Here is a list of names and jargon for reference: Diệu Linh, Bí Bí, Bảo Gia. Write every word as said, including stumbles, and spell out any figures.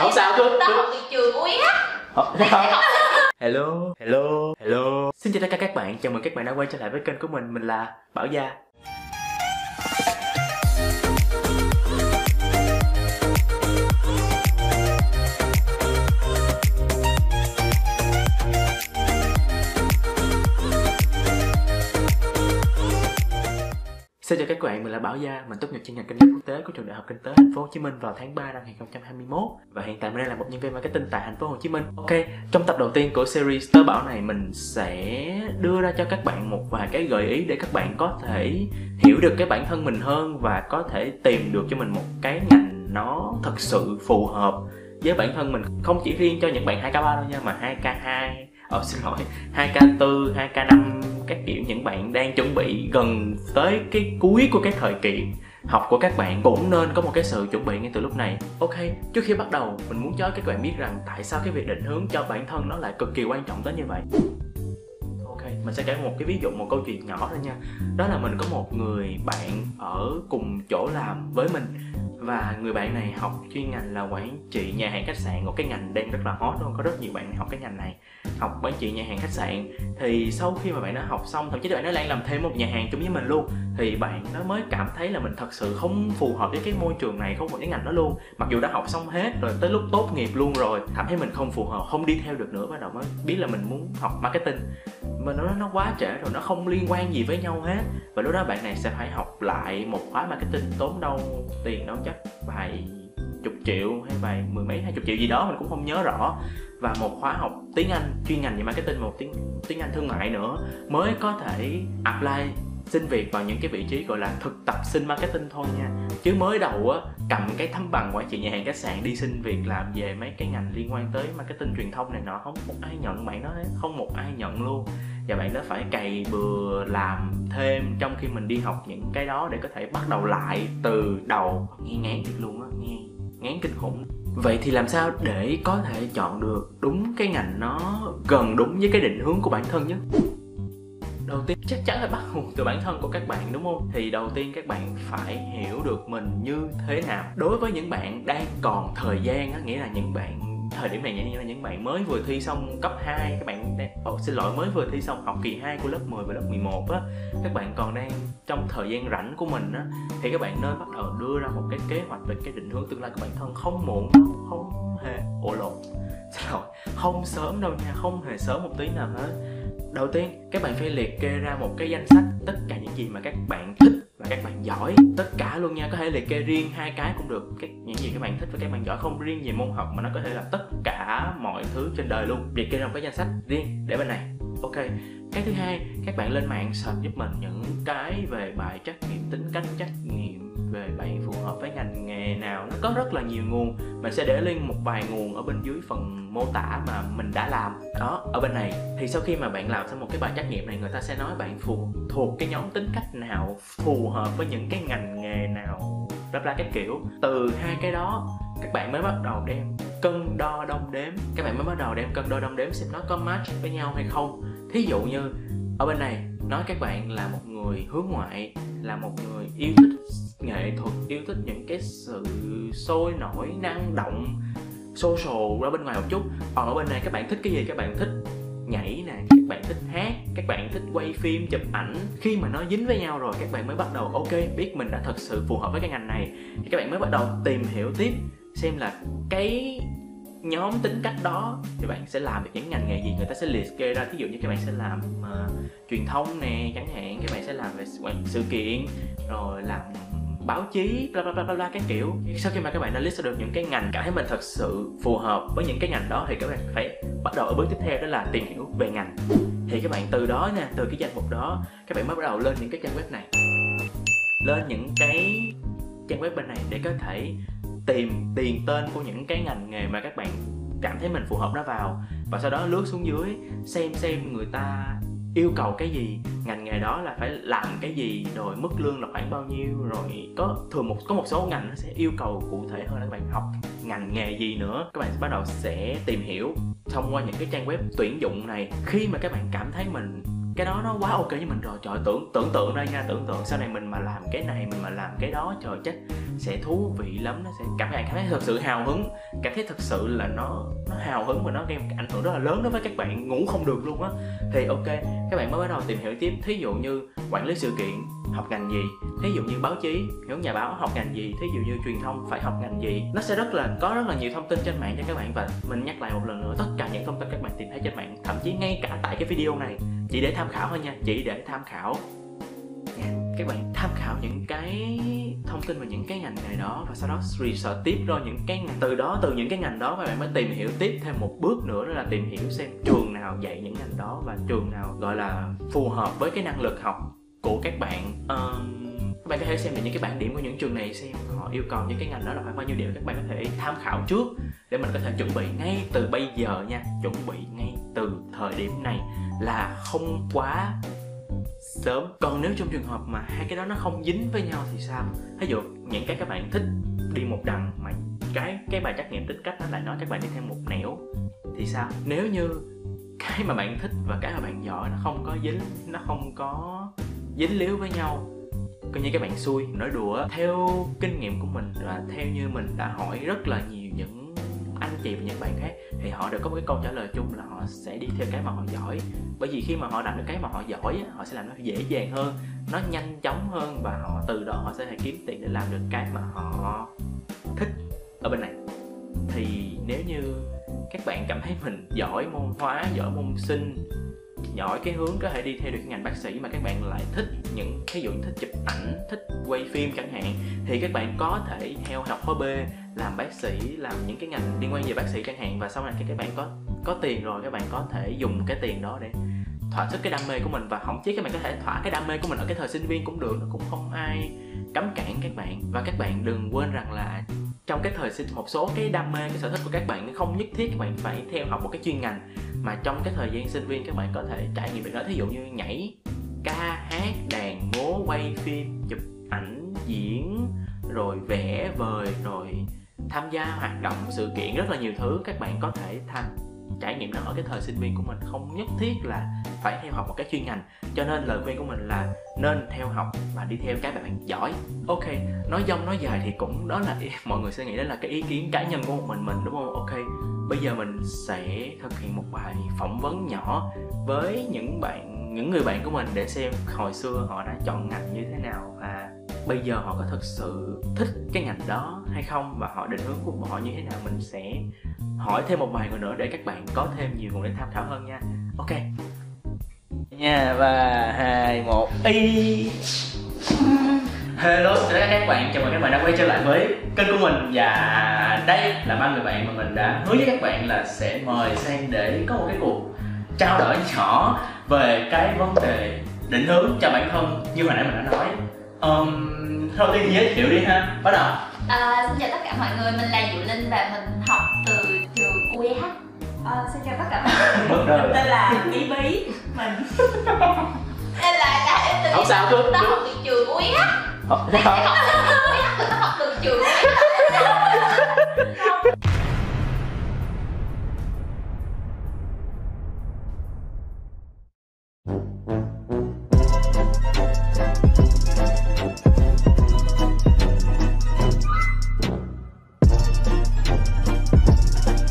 Không sao chứ. Tao học từ trường U I H. Hello, hello, hello. Xin chào tất cả các bạn, chào mừng các bạn đã quay trở lại với kênh của mình. Mình là Bảo Gia. Xin chào các bạn, mình là Bảo Gia, mình tốt nghiệp chuyên ngành kinh doanh quốc tế của trường Đại học Kinh tế Thành phố Hồ Chí Minh vào tháng ba năm hai không hai mốt và hiện tại mình đang là một nhân viên marketing tại Thành phố Hồ Chí Minh. Ok, trong tập đầu tiên của series Tớ Bảo này mình sẽ đưa ra cho các bạn một vài cái gợi ý để các bạn có thể hiểu được cái bản thân mình hơn và có thể tìm được cho mình một cái ngành nó thật sự phù hợp với bản thân mình, không chỉ riêng cho những bạn hai k ba đâu nha, mà hai k hai. Ờ xin lỗi, hai k bốn, hai k năm, các kiểu những bạn đang chuẩn bị gần tới cái cuối của cái thời kỳ học của các bạn cũng nên có một cái sự chuẩn bị ngay từ lúc này. Ok, trước khi bắt đầu mình muốn cho các bạn biết rằng tại sao cái việc định hướng cho bản thân nó lại cực kỳ quan trọng tới như vậy. Ok, mình sẽ kể một cái ví dụ, một câu chuyện nhỏ thôi nha. Đó là mình có một người bạn ở cùng chỗ làm với mình và người bạn này học chuyên ngành là quản trị nhà hàng khách sạn, một cái ngành đang rất là hot luôn, có rất nhiều bạn học cái ngành này, học quản trị nhà hàng khách sạn. Thì sau khi mà bạn đã học xong, thậm chí bạn nó đang làm thêm một nhà hàng chung với mình luôn, thì bạn nó mới cảm thấy là mình thật sự không phù hợp với cái môi trường này, không phù hợp với ngành đó luôn, mặc dù đã học xong hết rồi, tới lúc tốt nghiệp luôn rồi, cảm thấy mình không phù hợp, không đi theo được nữa. Bắt đầu mới biết là mình muốn học marketing mà nó nó quá trễ rồi, nó không liên quan gì với nhau hết. Và lúc đó bạn này sẽ phải học lại một khóa marketing tốn đâu tiền đâu chắc vài chục triệu hay vài mười mấy hai chục triệu gì đó mình cũng không nhớ rõ, và một khóa học tiếng Anh chuyên ngành về marketing, một tiếng tiếng Anh thương mại nữa mới có thể apply xin việc vào những cái vị trí gọi là thực tập sinh marketing thôi nha. Chứ mới đầu á, cầm cái tấm bằng quản trị nhà hàng khách sạn đi xin việc làm về mấy cái ngành liên quan tới marketing truyền thông này nọ, không một ai nhận bạn đó hết, không một ai nhận luôn. Và bạn đó phải cày bừa làm thêm trong khi mình đi học những cái đó để có thể bắt đầu lại từ đầu. Nghe ngán thiệt luôn á, nghe ngán kinh khủng. Vậy thì làm sao để có thể chọn được đúng cái ngành nó gần đúng với cái định hướng của bản thân nhất? Đầu tiên chắc chắn là bắt nguồn từ bản thân của các bạn, đúng không? Thì đầu tiên các bạn phải hiểu được mình như thế nào. Đối với những bạn đang còn thời gian á, nghĩa là những bạn thời điểm này như là những bạn mới vừa thi xong cấp hai, các bạn đang, oh, xin lỗi mới vừa thi xong học kỳ hai của lớp mười và lớp mười một á, các bạn còn đang trong thời gian rảnh của mình á, thì các bạn nên bắt đầu đưa ra một cái kế hoạch về cái định hướng tương lai của bản thân. Không muộn đâu, không hề ổ lộn xin lỗi, không sớm đâu nha, không hề sớm một tí nào hết. Đầu tiên các bạn phải liệt kê ra một cái danh sách tất cả những gì mà các bạn thích và các bạn giỏi, tất cả luôn nha, có thể liệt kê riêng hai cái cũng được, cái những gì các bạn thích và các bạn giỏi, không riêng về môn học mà nó có thể là tất cả mọi thứ trên đời luôn, liệt kê ra một cái danh sách riêng để bên này. Ok, cái thứ hai, các bạn lên mạng search giúp mình những cái về bài trắc nghiệm tính cách, trắc nghiệm về bạn phù hợp với ngành nghề nào, nó có rất là nhiều nguồn, mình sẽ để link một vài nguồn ở bên dưới phần mô tả mà mình đã làm đó. Ở bên này thì sau khi mà bạn làm xong một cái bài trắc nghiệm này, người ta sẽ nói bạn phù thuộc cái nhóm tính cách nào, phù hợp với những cái ngành nghề nào, bla bla các kiểu. Từ hai cái đó các bạn mới bắt đầu đem cân đo đong đếm, các bạn mới bắt đầu đem cân đo đong đếm xem nó có match với nhau hay không. Thí dụ như ở bên này nói các bạn là một người hướng ngoại, là một người yêu thích nghệ thuật, yêu thích những cái sự sôi nổi, năng động, social ra bên ngoài một chút. Còn ở bên này các bạn thích cái gì? Các bạn thích nhảy nè, các bạn thích hát, các bạn thích quay phim, chụp ảnh. Khi mà nó dính với nhau rồi các bạn mới bắt đầu ok, biết mình đã thật sự phù hợp với cái ngành này thì các bạn mới bắt đầu tìm hiểu tiếp xem là cái nhóm tính cách đó thì bạn sẽ làm được những ngành nghề gì. Người ta sẽ liệt kê ra, ví dụ như các bạn sẽ làm uh, truyền thông nè chẳng hạn, các bạn sẽ làm về sự kiện, rồi làm báo chí, bla bla bla bla các kiểu. Sau khi mà các bạn đã list được những cái ngành cảm thấy mình thật sự phù hợp với những cái ngành đó thì các bạn phải bắt đầu ở bước tiếp theo, đó là tìm hiểu về ngành. Thì các bạn từ đó nha, từ cái danh mục đó các bạn mới bắt đầu lên những cái trang web này, lên những cái trang web bên này để có thể tìm tiền tên của những cái ngành nghề mà các bạn cảm thấy mình phù hợp đó vào, và sau đó lướt xuống dưới xem xem người ta yêu cầu cái gì, ngành nghề đó là phải làm cái gì, rồi mức lương là khoảng bao nhiêu, rồi có thường một có một số ngành nó sẽ yêu cầu cụ thể hơn là các bạn học ngành nghề gì nữa. Các bạn bắt đầu sẽ tìm hiểu thông qua những cái trang web tuyển dụng này. Khi mà các bạn cảm thấy mình cái đó nó quá ok với mình rồi, trời tưởng tưởng tượng ra nha, tưởng tượng sau này mình mà làm cái này, mình mà làm cái đó, trời chắc sẽ thú vị lắm, nó sẽ cảm thấy, cảm thấy thật sự hào hứng, cảm thấy thật sự là nó nó hào hứng và nó gây một ảnh hưởng rất là lớn đối với các bạn ngủ không được luôn á. Thì ok, các bạn mới bắt đầu tìm hiểu tiếp, thí dụ như quản lý sự kiện học ngành gì, thí dụ như báo chí nhóm nhà báo học ngành gì, thí dụ như truyền thông phải học ngành gì. Nó sẽ rất là có rất là nhiều thông tin trên mạng cho các bạn, và mình nhắc lại một lần nữa, tất cả những thông tin các bạn tìm thấy trên mạng, thậm chí ngay cả tại cái video này, chỉ để tham khảo thôi nha, chỉ để tham khảo. Các bạn tham khảo những cái thông tin về những cái ngành nghề đó, và sau đó research tiếp, rồi những cái từ đó từ những cái ngành đó các bạn mới tìm hiểu tiếp thêm một bước nữa, đó là tìm hiểu xem trường nào dạy những ngành đó và trường nào gọi là phù hợp với cái năng lực học của các bạn. Uh... Các bạn có thể xem những cái bảng điểm của những trường này, xem họ yêu cầu những cái ngành đó là phải bao nhiêu điểm. Các bạn có thể tham khảo trước để mình có thể chuẩn bị ngay từ bây giờ nha. Chuẩn bị ngay từ thời điểm này là không quá sớm. Còn nếu trong trường hợp mà hai cái đó nó không dính với nhau thì sao? Ví dụ những cái các bạn thích đi một đằng mà cái cái bài trắc nghiệm tính cách nó lại nói các bạn đi theo một nẻo thì sao? Nếu như cái mà bạn thích và cái mà bạn giỏi nó không có dính, nó không có dính líu với nhau, coi như các bạn xui. Nói đùa, theo kinh nghiệm của mình và theo như mình đã hỏi rất là nhiều những anh chị và những bạn khác thì họ đều có một cái câu trả lời chung là họ sẽ đi theo cái mà họ giỏi, bởi vì khi mà họ làm được cái mà họ giỏi họ sẽ làm nó dễ dàng hơn, nó nhanh chóng hơn, và họ từ đó họ sẽ kiếm tiền để làm được cái mà họ thích ở bên này. Thì nếu như các bạn cảm thấy mình giỏi môn hóa, giỏi môn sinh, giỏi cái hướng có thể đi theo được ngành bác sĩ mà các bạn lại thích những ví dụ thích chụp ảnh, thích quay phim chẳng hạn, thì các bạn có thể theo học khối B, làm bác sĩ, làm những cái ngành liên quan về bác sĩ chẳng hạn, và sau này khi các bạn có có tiền rồi các bạn có thể dùng cái tiền đó để thỏa sức cái đam mê của mình. Và thậm chí các bạn có thể thỏa cái đam mê của mình ở cái thời sinh viên cũng được, nó cũng không ai cấm cản các bạn. Và các bạn đừng quên rằng là trong cái thời sinh, một số cái đam mê, cái sở thích của các bạn không nhất thiết các bạn phải theo học một cái chuyên ngành, mà trong cái thời gian sinh viên các bạn có thể trải nghiệm được đó. Thí dụ như nhảy, ca hát, đàn múa, quay phim, chụp ảnh, diễn, rồi vẽ vời, rồi tham gia hoạt động sự kiện, rất là nhiều thứ các bạn có thể tham trải nghiệm nó ở cái thời sinh viên của mình, không nhất thiết là phải theo học một cái chuyên ngành. Cho nên lời khuyên của mình là nên theo học và đi theo cái bạn giỏi. Ok, nói dông nói dài thì cũng đó là mọi người sẽ nghĩ đó là cái ý kiến cá nhân của một mình mình, đúng không? Ok, bây giờ mình sẽ thực hiện một bài phỏng vấn nhỏ với những bạn những người bạn của mình để xem hồi xưa họ đã chọn ngành như thế nào và bây giờ họ có thực sự thích cái ngành đó hay không, và họ định hướng của họ như thế nào. Mình sẽ hỏi thêm một vài người nữa để các bạn có thêm nhiều nguồn để tham khảo hơn nha. Ok nha, ba hai một y. Hello các bạn, chào mừng các bạn đã quay trở lại với kênh của mình, và đây là ba người bạn mà mình đã hứa với các bạn là sẽ mời sang để có một cái cuộc trao đổi nhỏ về cái vấn đề định hướng cho bản thân như hồi nãy mình đã nói. Um, đầu tiên giới thiệu đi ha, bắt đầu. À, xin chào tất cả mọi người, mình là Diệu Linh và mình học từ trường U E H. À, xin chào tất cả mọi người, mình tên là Bí Bí, mình tên là đã em từ học từ trường U E H. Học từ trường U E H, mình học từ trường U E H.